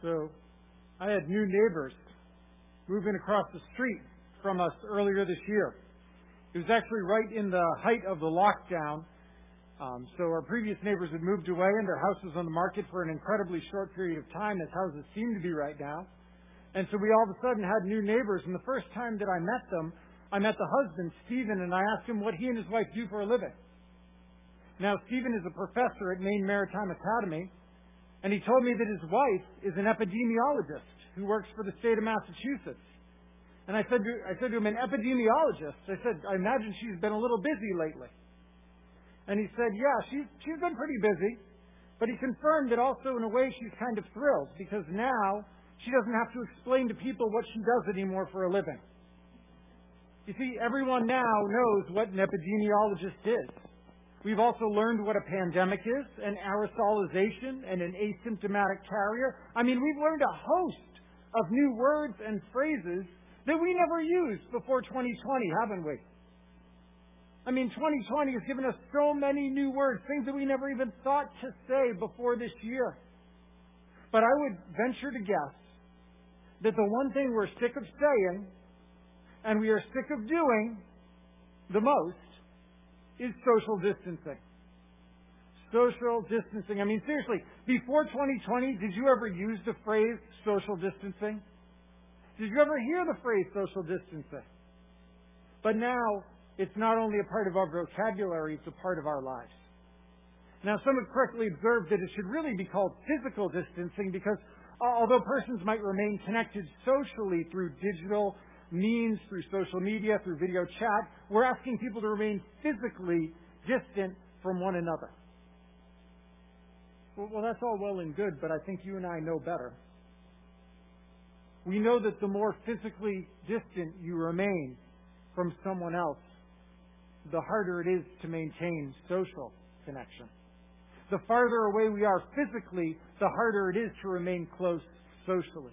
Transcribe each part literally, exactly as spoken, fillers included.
So I had new neighbors moving across the street from us earlier this year. It was actually right in the height of the lockdown. Um, so our previous neighbors had moved away and their house was on the market for an incredibly short period of time, as houses seem to be right now. And so we all of a sudden had new neighbors. And the first time that I met them, I met the husband, Stephen, and I asked him what he and his wife do for a living. Now, Stephen is a professor at Maine Maritime Academy. And he told me that his wife is an epidemiologist who works for the state of Massachusetts. And I said to, I said to him, "An epidemiologist?" I said, "I imagine she's been a little busy lately." And he said, "Yeah, she's, she's been pretty busy." But he confirmed that also, in a way, she's kind of thrilled, because now she doesn't have to explain to people what she does anymore for a living. You see, everyone now knows what an epidemiologist is. We've also learned what a pandemic is, an aerosolization, and an asymptomatic carrier. I mean, we've learned a host of new words and phrases that we never used before twenty twenty, haven't we? I mean, twenty twenty has given us so many new words, things that we never even thought to say before this year. But I would venture to guess that the one thing we're sick of saying, and we are sick of doing the most, is social distancing. Social distancing. I mean, seriously, before twenty twenty, did you ever use the phrase social distancing? Did you ever hear the phrase social distancing? But now, it's not only a part of our vocabulary, it's a part of our lives. Now, some have correctly observed that it should really be called physical distancing, because although persons might remain connected socially through digital means, through social media, through video chat, we're asking people to remain physically distant from one another. Well, well, that's all well and good, but I think you and I know better. We know that the more physically distant you remain from someone else, the harder it is to maintain social connection. The farther away we are physically, the harder it is to remain close socially.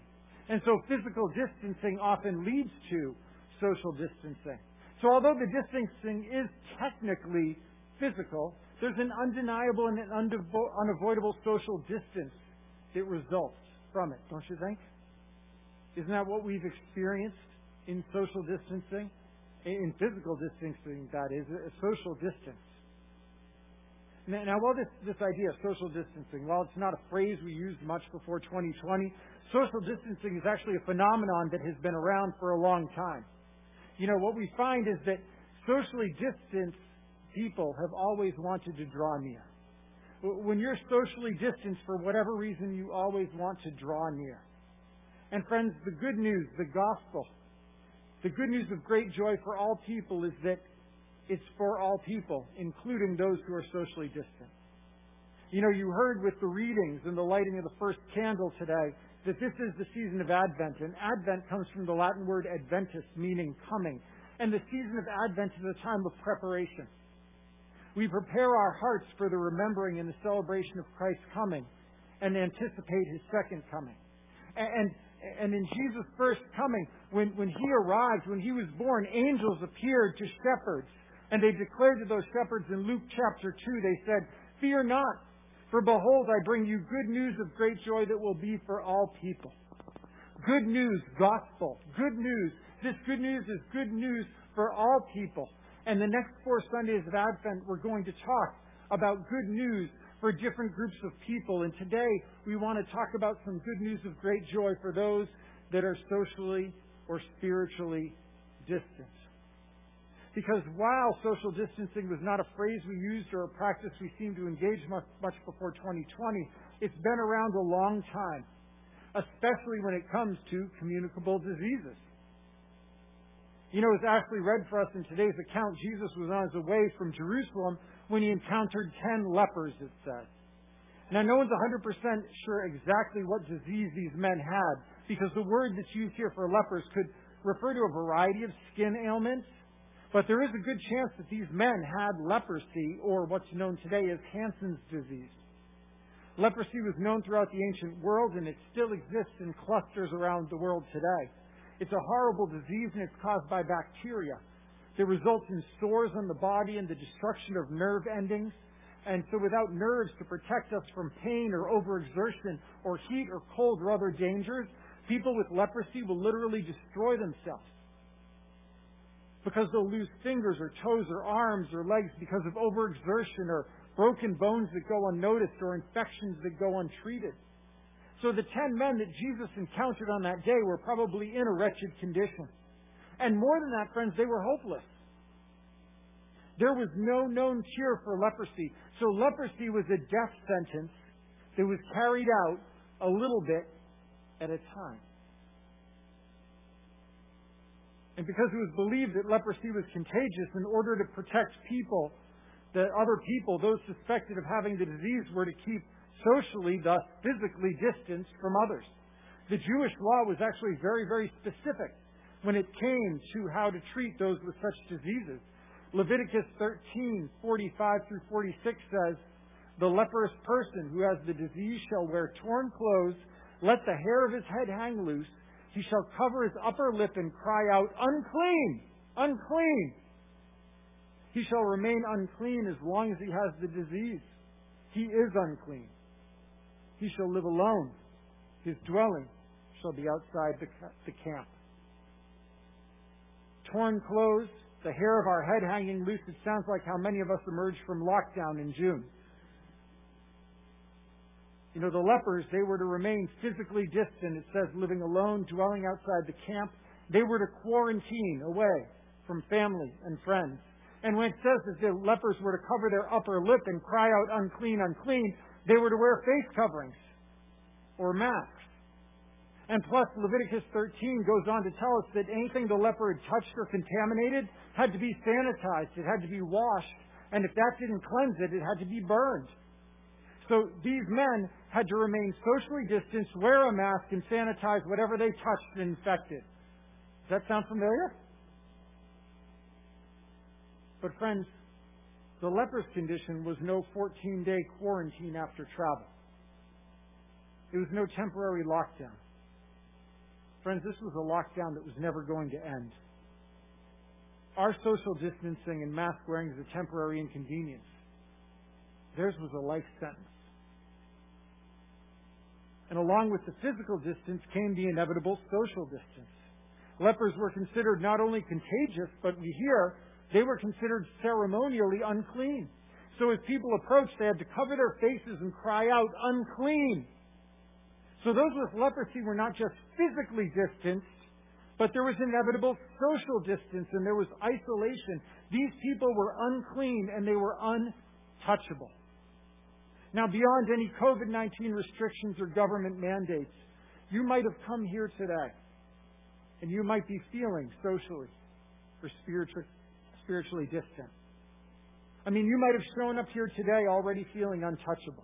And so physical distancing often leads to social distancing. So although the distancing is technically physical, there's an undeniable and an undevo- unavoidable social distance that results from it, don't you think? Isn't that what we've experienced in social distancing? In physical distancing, that is, a social distance. Now, while this, this idea of social distancing, while it's not a phrase we used much before twenty twenty, social distancing is actually a phenomenon that has been around for a long time. You know, what we find is that socially distanced people have always wanted to draw near. When you're socially distanced, for whatever reason, you always want to draw near. And friends, the good news, the gospel, the good news of great joy for all people is that it's for all people, including those who are socially distant. You know, you heard with the readings and the lighting of the first candle today that this is the season of Advent. And Advent comes from the Latin word Adventus, meaning coming. And the season of Advent is a time of preparation. We prepare our hearts for the remembering and the celebration of Christ's coming and anticipate His second coming. And, and in Jesus' first coming, when, when He arrived, when He was born, angels appeared to shepherds. And they declared to those shepherds in Luke chapter two, they said, "Fear not, for behold, I bring you good news of great joy that will be for all people." Good news, gospel, good news. This good news is good news for all people. And the next four Sundays of Advent, we're going to talk about good news for different groups of people. And today, we want to talk about some good news of great joy for those that are socially or spiritually distant. Because while social distancing was not a phrase we used or a practice we seemed to engage much, much before twenty twenty, it's been around a long time, especially when it comes to communicable diseases. You know, as Ashley read for us in today's account, Jesus was on his way from Jerusalem when he encountered ten lepers, it says. Now, no one's one hundred percent sure exactly what disease these men had, because the word that's used here for lepers could refer to a variety of skin ailments. But there is a good chance that these men had leprosy, or what's known today as Hansen's disease. Leprosy was known throughout the ancient world, and it still exists in clusters around the world today. It's a horrible disease, and it's caused by bacteria. It results in sores on the body and the destruction of nerve endings. And so without nerves to protect us from pain or overexertion or heat or cold or other dangers, people with leprosy will literally destroy themselves, because they'll lose fingers or toes or arms or legs because of overexertion, or broken bones that go unnoticed, or infections that go untreated. So the ten men that Jesus encountered on that day were probably in a wretched condition. And more than that, friends, they were hopeless. There was no known cure for leprosy. So leprosy was a death sentence that was carried out a little bit at a time. And because it was believed that leprosy was contagious, in order to protect people, the other people, those suspected of having the disease, were to keep socially, thus physically, distanced from others. The Jewish law was actually very, very specific when it came to how to treat those with such diseases. Leviticus thirteen forty-five through forty-six says, "The leprous person who has the disease shall wear torn clothes, let the hair of his head hang loose. He shall cover his upper lip and cry out, 'Unclean! Unclean!' He shall remain unclean as long as he has the disease. He is unclean. He shall live alone. His dwelling shall be outside the, the camp." Torn clothes, the hair of our head hanging loose. It sounds like how many of us emerged from lockdown in June. You know, the lepers, they were to remain physically distant. It says living alone, dwelling outside the camp. They were to quarantine away from family and friends. And when it says that the lepers were to cover their upper lip and cry out, "Unclean, unclean," they were to wear face coverings or masks. And plus, Leviticus thirteen goes on to tell us that anything the leper had touched or contaminated had to be sanitized. It had to be washed. And if that didn't cleanse it, it had to be burned. So these men had to remain socially distanced, wear a mask, and sanitize whatever they touched and infected. Does that sound familiar? But friends, the leper's condition was no fourteen-day quarantine after travel. It was no temporary lockdown. Friends, this was a lockdown that was never going to end. Our social distancing and mask wearing is a temporary inconvenience. Theirs was a life sentence. And along with the physical distance came the inevitable social distance. Lepers were considered not only contagious, but we hear they were considered ceremonially unclean. So as people approached, they had to cover their faces and cry out, "Unclean." So those with leprosy were not just physically distanced, but there was inevitable social distance and there was isolation. These people were unclean and they were untouchable. Now, beyond any COVID nineteen restrictions or government mandates, you might have come here today and you might be feeling socially or spiritually, spiritually distant. I mean, you might have shown up here today already feeling untouchable.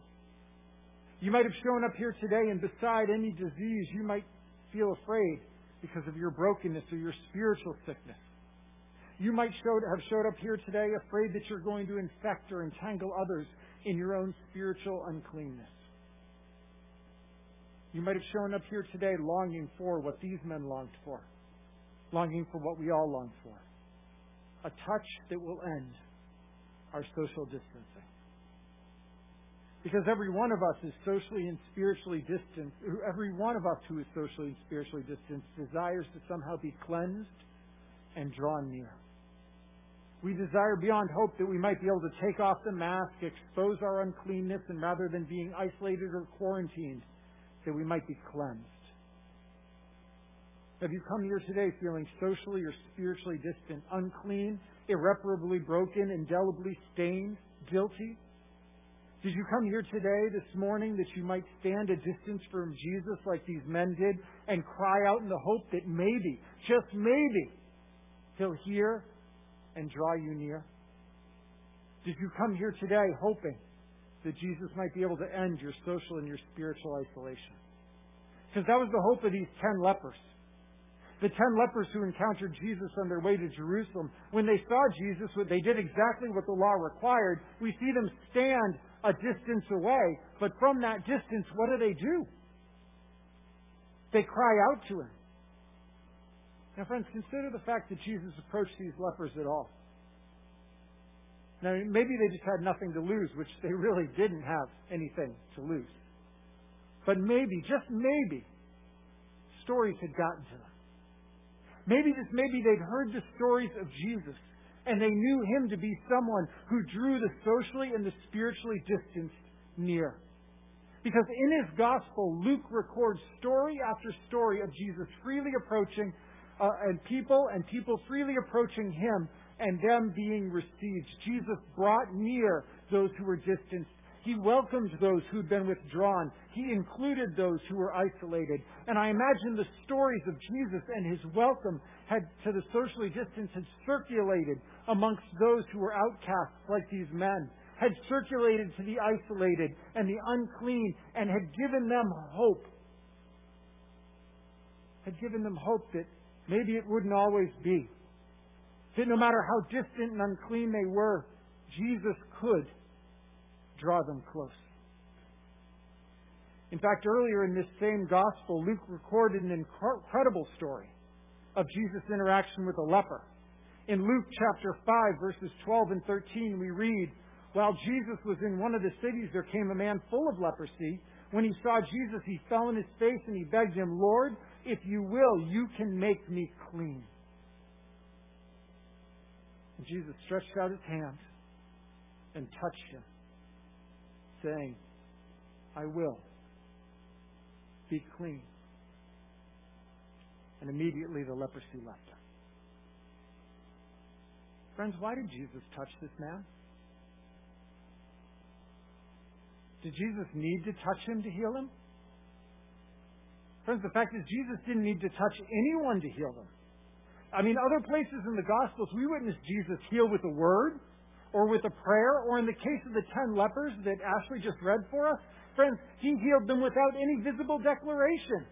You might have shown up here today, and beside any disease, you might feel afraid because of your brokenness or your spiritual sickness. You might show, have showed up here today afraid that you're going to infect or entangle others in your own spiritual uncleanness. You might have shown up here today longing for what these men longed for, longing for what we all long for: a touch that will end our social distancing. Because every one of us is socially and spiritually distanced. Every one of us who is socially and spiritually distanced desires to somehow be cleansed and drawn near. We desire beyond hope that we might be able to take off the mask, expose our uncleanness, and rather than being isolated or quarantined, that we might be cleansed. Have you come here today feeling socially or spiritually distant, unclean, irreparably broken, indelibly stained, guilty? Did you come here today, this morning, that you might stand a distance from Jesus like these men did and cry out in the hope that maybe, just maybe, He'll hear and draw you near? Did you come here today hoping that Jesus might be able to end your social and your spiritual isolation? Because that was the hope of these ten lepers. The ten lepers who encountered Jesus on their way to Jerusalem, when they saw Jesus, they did exactly what the law required. We see them stand a distance away, but from that distance, what do they do? They cry out to Him. Now, friends, consider the fact that Jesus approached these lepers at all. Now, maybe they just had nothing to lose, which they really didn't have anything to lose. But maybe, just maybe, stories had gotten to them. Maybe, just maybe, they'd heard the stories of Jesus, and they knew Him to be someone who drew the socially and the spiritually distanced near. Because in His Gospel, Luke records story after story of Jesus freely approaching uh, and people, and people freely approaching Him, and them being received. Jesus brought near those who were distanced. He welcomed those who'd been withdrawn. He included those who were isolated. And I imagine the stories of Jesus and His welcome had to the socially distanced had circulated amongst those who were outcasts like these men, had circulated to the isolated and the unclean, and had given them hope. Had given them hope that maybe it wouldn't always be. That no matter how distant and unclean they were, Jesus could draw them close. In fact, earlier in this same gospel, Luke recorded an incredible story of Jesus' interaction with a leper. In Luke chapter five, verses twelve and thirteen, we read, "While Jesus was in one of the cities, there came a man full of leprosy. When he saw Jesus, he fell on his face and he begged Him, 'Lord, if you will, you can make me clean.' And Jesus stretched out His hand and touched him, saying, 'I will. Be clean.' And immediately the leprosy left him." Friends, why did Jesus touch this man? Did Jesus need to touch him to heal him? Friends, the fact is Jesus didn't need to touch anyone to heal them. I mean, other places in the Gospels, we witness Jesus heal with a word, or with a prayer, or in the case of the ten lepers that Ashley just read for us, friends, He healed them without any visible declaration.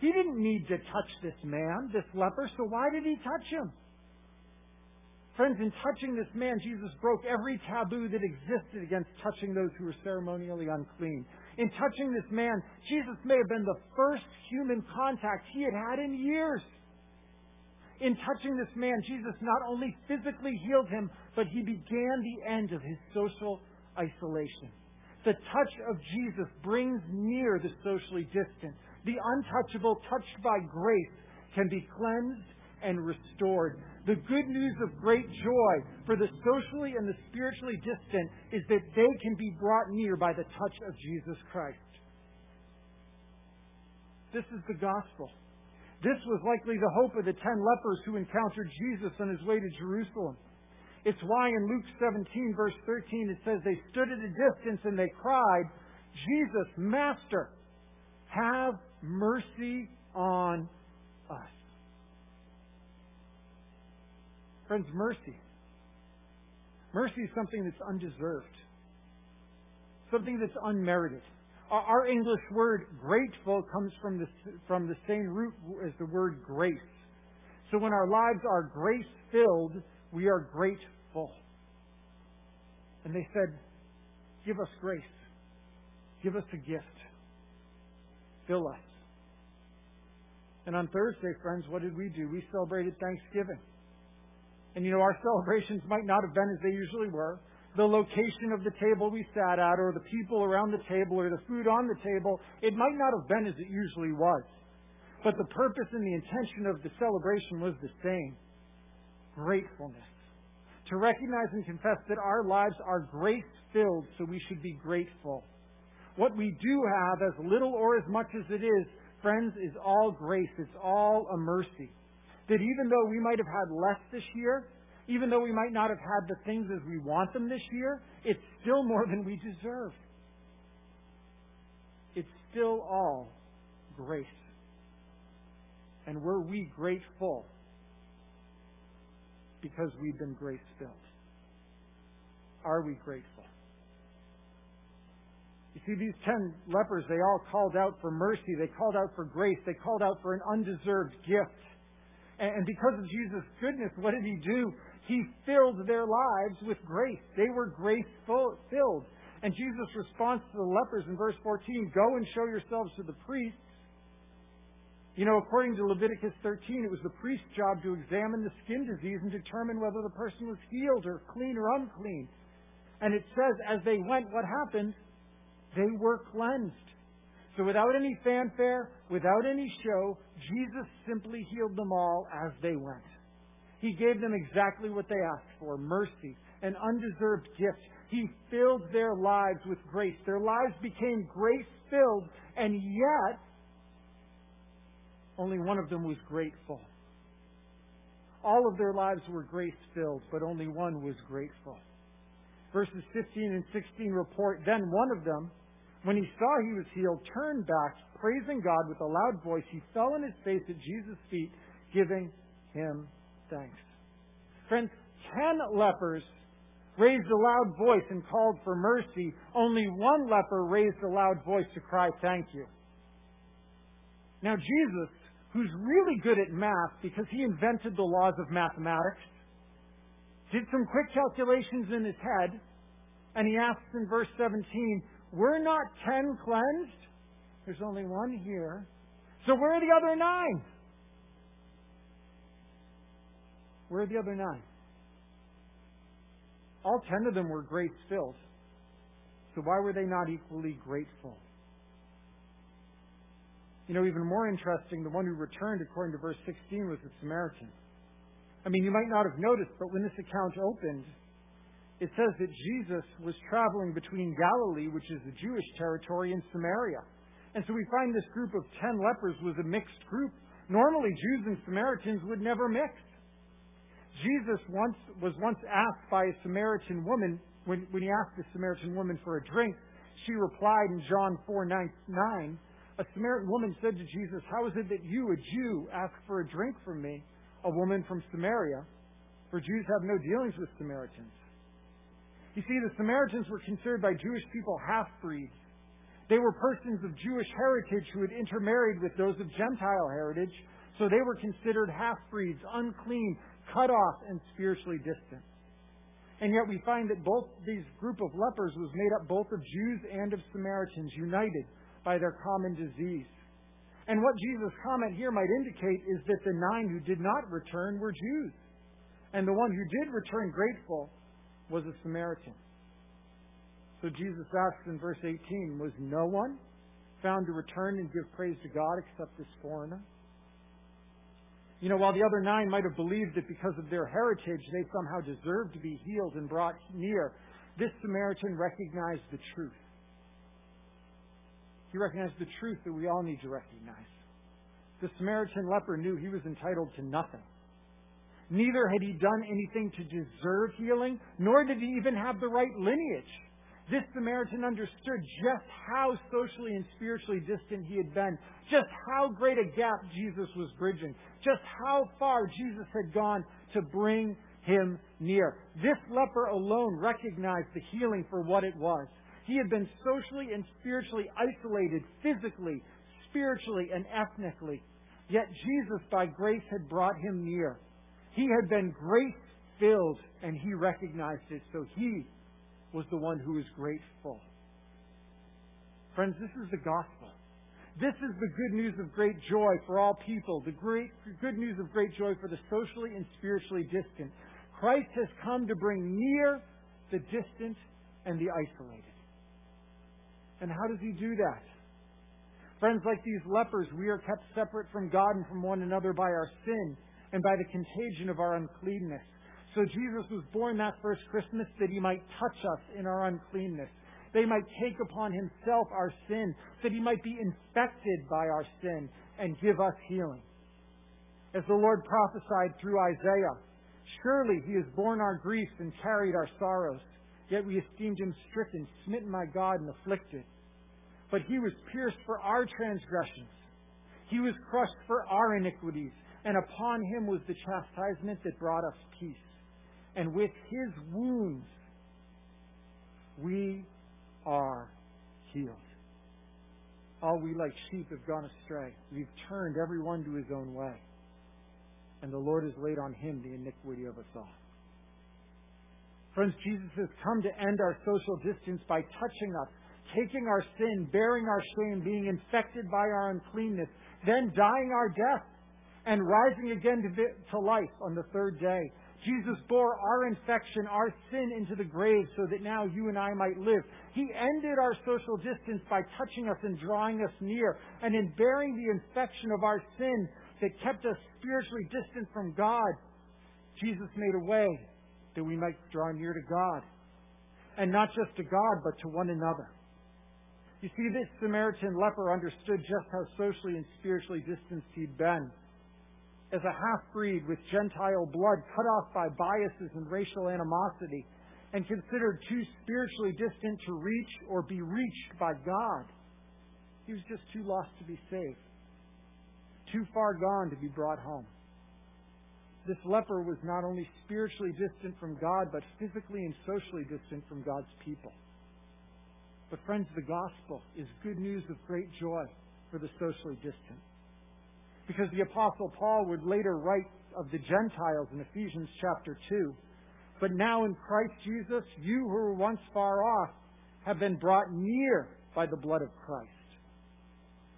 He didn't need to touch this man, this leper, so why did He touch him? Friends, in touching this man, Jesus broke every taboo that existed against touching those who were ceremonially unclean. In touching this man, Jesus may have been the first human contact He had had in years. In touching this man, Jesus not only physically healed him, but He began the end of his social isolation. The touch of Jesus brings near the socially distant. The untouchable, touched by grace, can be cleansed and restored. The good news of great joy for the socially and the spiritually distant is that they can be brought near by the touch of Jesus Christ. This is the gospel. This was likely the hope of the ten lepers who encountered Jesus on His way to Jerusalem. It's why in Luke seventeen, verse thirteen, it says, "They stood at a distance and they cried, 'Jesus, Master, have mercy on us.'" Friends, mercy. Mercy is something that's undeserved. Something that's unmerited. Our English word grateful comes from the, from the same root as the word grace. So when our lives are grace-filled, we are grateful. And they said, "Give us grace. Give us a gift. Fill us." And on Thursday, friends, what did we do? We celebrated Thanksgiving. And you know, our celebrations might not have been as they usually were. The location of the table we sat at, or the people around the table, or the food on the table, it might not have been as it usually was. But the purpose and the intention of the celebration was the same. Gratefulness. to recognize and confess that our lives are grace-filled, so we should be grateful. What we do have, as little or as much as it is, friends, is all grace. It's all a mercy. That even though we might have had less this year, even though we might not have had the things as we want them this year, it's still more than we deserve. It's still all grace. And were we grateful because we've been grace-filled? Are we grateful? You see, these ten lepers, they all called out for mercy. They called out for grace. They called out for an undeserved gift. And because of Jesus' goodness, what did He do? He filled their lives with grace. They were grace-filled. And Jesus' response to the lepers in verse fourteen, "Go and show yourselves to the priests." You know, according to Leviticus thirteen, it was the priest's job to examine the skin disease and determine whether the person was healed or clean or unclean. And it says, as they went, what happened? They were cleansed. So without any fanfare, without any show, Jesus simply healed them all as they went. He gave them exactly what they asked for, mercy, an undeserved gift. He filled their lives with grace. Their lives became grace-filled, and yet, only one of them was grateful. All of their lives were grace-filled, but only one was grateful. Verses fifteen and sixteen report, "Then one of them, when he saw he was healed, turned back, praising God with a loud voice. He fell on his face at Jesus' feet, giving Him thanks." Friends, ten lepers raised a loud voice and called for mercy. Only one leper raised a loud voice to cry, "Thank you." Now Jesus, who's really good at math because He invented the laws of mathematics, did some quick calculations in His head, and He asks in verse seventeen, "Were not ten cleansed? There's only one here. So where are the other nine? Where are the other nine?" All ten of them were grace-filled. So why were they not equally grateful? You know, even more interesting, the one who returned, according to verse sixteen, was the Samaritan. I mean, you might not have noticed, but when this account opened, it says that Jesus was traveling between Galilee, which is the Jewish territory, and Samaria. And so we find this group of ten lepers was a mixed group. Normally, Jews and Samaritans would never mix. Jesus once was once asked by a Samaritan woman, when, when he asked a Samaritan woman for a drink, she replied in John four nine, a Samaritan woman said to Jesus, "How is it that you, a Jew, ask for a drink from me, a woman from Samaria? For Jews have no dealings with Samaritans." You see, the Samaritans were considered by Jewish people half-breeds. They were persons of Jewish heritage who had intermarried with those of Gentile heritage, so they were considered half-breeds, unclean, cut off, and spiritually distant. And yet we find that both these group of lepers was made up both of Jews and of Samaritans, united by their common disease. And what Jesus' comment here might indicate is that the nine who did not return were Jews, and the one who did return grateful was a Samaritan. So Jesus asks in verse eighteen, "Was no one found to return and give praise to God except this foreigner?" You know, while the other nine might have believed that because of their heritage they somehow deserved to be healed and brought near, this Samaritan recognized the truth. He recognized the truth that we all need to recognize. The Samaritan leper knew he was entitled to nothing. Neither had he done anything to deserve healing, nor did he even have the right lineage. This Samaritan understood just how socially and spiritually distant he had been, just how great a gap Jesus was bridging, just how far Jesus had gone to bring him near. This leper alone recognized the healing for what it was. He had been socially and spiritually isolated, physically, spiritually, and ethnically. Yet Jesus, by grace, had brought him near. He had been grace-filled, and he recognized it, so he was the one who was grateful. Friends, this is the gospel. This is the good news of great joy for all people, the great good news of great joy for the socially and spiritually distant. Christ has come to bring near the distant and the isolated. And how does He do that? Friends, like these lepers, we are kept separate from God and from one another by our sin and by the contagion of our uncleanness. So Jesus was born that first Christmas that he might touch us in our uncleanness, that he might take upon himself our sin, that he might be infected by our sin and give us healing. As the Lord prophesied through Isaiah, surely he has borne our griefs and carried our sorrows, yet we esteemed him stricken, smitten by God, and afflicted. But he was pierced for our transgressions. He was crushed for our iniquities, and upon him was the chastisement that brought us peace. And with his wounds, we are healed. All we like sheep have gone astray. We've turned everyone to his own way. And the Lord has laid on him the iniquity of us all. Friends, Jesus has come to end our social distance by touching us, taking our sin, bearing our shame, being infected by our uncleanness, then dying our death, and rising again to life on the third day. Jesus bore our infection, our sin, into the grave so that now you and I might live. He ended our social distance by touching us and drawing us near, and in bearing the infection of our sin that kept us spiritually distant from God, Jesus made a way that we might draw near to God. And not just to God, but to one another. You see, this Samaritan leper understood just how socially and spiritually distanced he'd been. As a half-breed with Gentile blood cut off by biases and racial animosity, and considered too spiritually distant to reach or be reached by God, he was just too lost to be saved, too far gone to be brought home. This leper was not only spiritually distant from God, but physically and socially distant from God's people. But friends, the gospel is good news of great joy for the socially distant. Because the Apostle Paul would later write of the Gentiles in Ephesians chapter two. But now in Christ Jesus, you who were once far off have been brought near by the blood of Christ.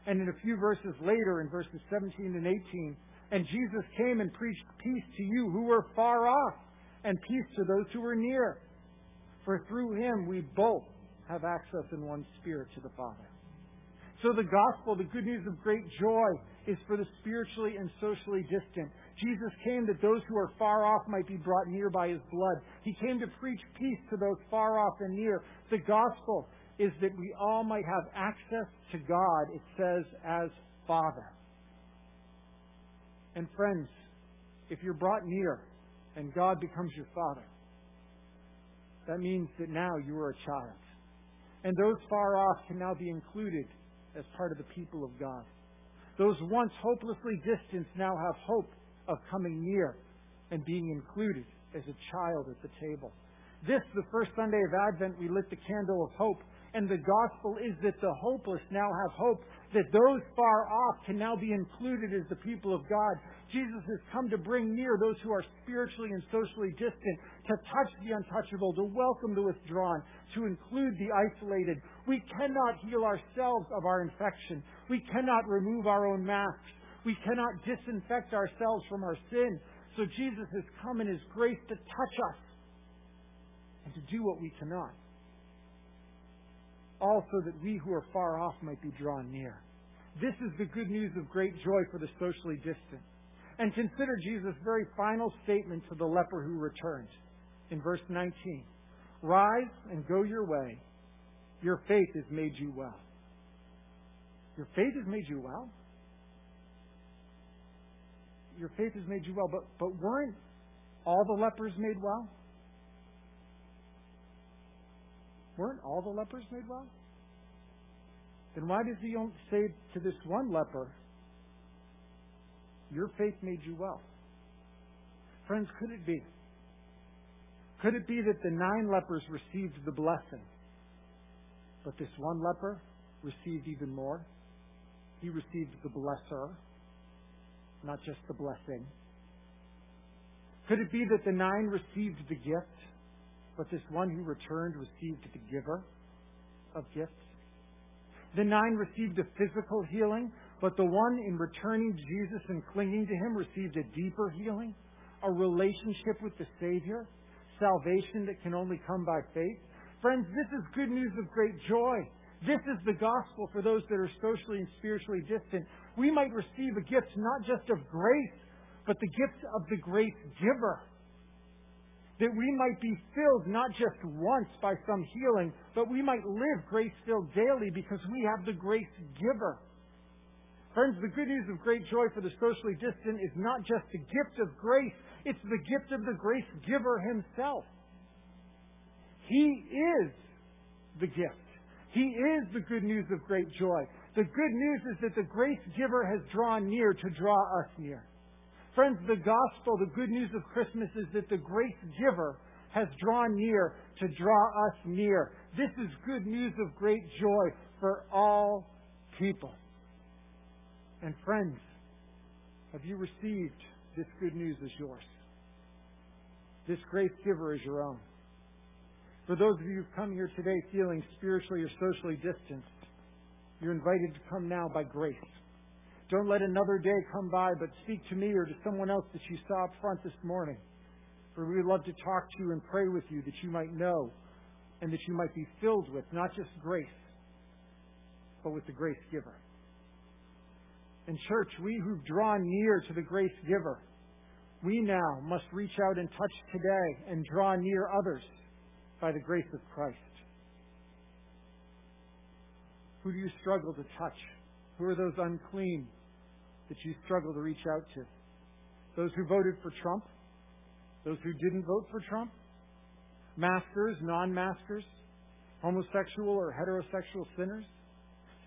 And in a few verses later, in verses seventeen and eighteen, and Jesus came and preached peace to you who were far off, and peace to those who were near. For through him we both have access in one spirit to the Father. So the gospel, the good news of great joy, is for the spiritually and socially distant. Jesus came that those who are far off might be brought near by his blood. He came to preach peace to those far off and near. The gospel is that we all might have access to God, it says, as Father. And friends, if you're brought near and God becomes your Father, that means that now you are a child. And those far off can now be included as part of the people of God. Those once hopelessly distant now have hope of coming near and being included as a child at the table. This, the first Sunday of Advent, we lit the candle of hope. And the gospel is that the hopeless now have hope, that those far off can now be included as the people of God. Jesus has come to bring near those who are spiritually and socially distant, to touch the untouchable, to welcome the withdrawn, to include the isolated. We cannot heal ourselves of our infection. We cannot remove our own masks. We cannot disinfect ourselves from our sin. So Jesus has come in his grace to touch us and to do what we cannot. Also that we who are far off might be drawn near. This is the good news of great joy for the socially distant. And consider Jesus' very final statement to the leper who returned. In verse nineteen, rise and go your way. Your faith has made you well. Your faith has made you well? Your faith has made you well, but, but weren't all the lepers made well? Weren't all the lepers made well? Then why does he only say to this one leper, your faith made you well? Friends, could it be? Could it be that the nine lepers received the blessing, but this one leper received even more? He received the blesser, not just the blessing. Could it be that the nine received the gift, but this one who returned received the giver of gifts? The nine received a physical healing, but the one in returning to Jesus and clinging to him received a deeper healing, a relationship with the Savior, salvation that can only come by faith. Friends, this is good news of great joy. This is the gospel for those that are socially and spiritually distant. We might receive a gift not just of grace, but the gift of the grace giver. that we might be filled not just once by some healing, but we might live grace-filled daily because we have the grace giver. Friends, the good news of great joy for the socially distant is not just the gift of grace, it's the gift of the grace giver himself. He is the gift. He is the good news of great joy. The good news is that the grace giver has drawn near to draw us near. Friends, the gospel, the good news of Christmas is that the grace giver has drawn near to draw us near. This is good news of great joy for all people. And friends, have you received this good news as yours? This grace giver is your own. For those of you who've come here today feeling spiritually or socially distanced, you're invited to come now by grace. Don't let another day come by, but speak to me or to someone else that you saw up front this morning. For we would love to talk to you and pray with you that you might know and that you might be filled with not just grace, but with the grace giver. And church, we who've drawn near to the grace giver, we now must reach out and touch today and draw near others by the grace of Christ. Who do you struggle to touch? Who are those unclean that you struggle to reach out to? Those who voted for Trump? Those who didn't vote for Trump? Masters, non-masters? Homosexual or heterosexual sinners?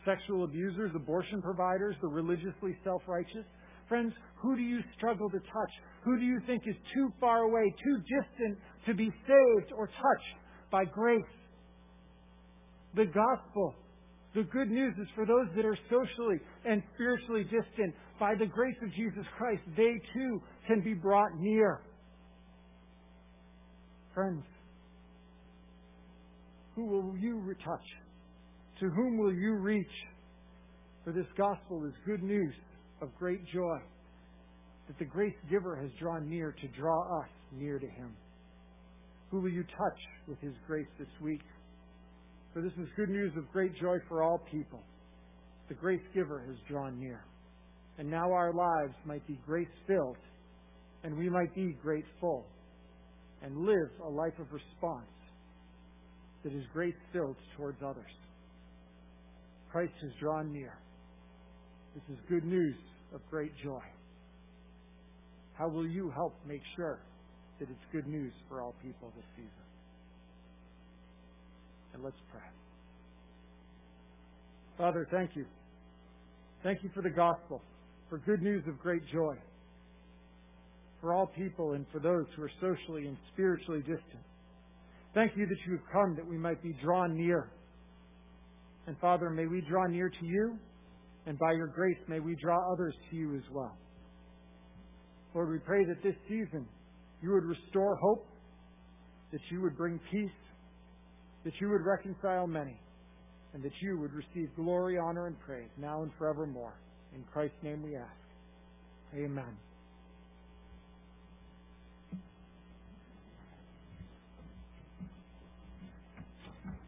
Sexual abusers, abortion providers, the religiously self-righteous? Friends, who do you struggle to touch? Who do you think is too far away, too distant to be saved or touched by grace? The gospel, the good news is for those that are socially and spiritually distant. By the grace of Jesus Christ, they too can be brought near. Friends, who will you touch? To whom will you reach? For this gospel is good news of great joy, that the grace giver has drawn near to draw us near to him. Who will you touch with his grace this week? For this is good news of great joy for all people. The grace giver has drawn near. And now our lives might be grace-filled, and we might be grateful, and live a life of response that is grace-filled towards others. Christ has drawn near. This is good news of great joy. How will you help make sure that it's good news for all people this season? And let's pray. Father, thank you. Thank you for the gospel, for good news of great joy, for all people and for those who are socially and spiritually distant. Thank you that you have come that we might be drawn near. And Father, may we draw near to you, and by your grace may we draw others to you as well. Lord, we pray that this season you would restore hope, that you would bring peace, that you would reconcile many, and that you would receive glory, honor, and praise now and forevermore. In Christ's name we ask. Amen.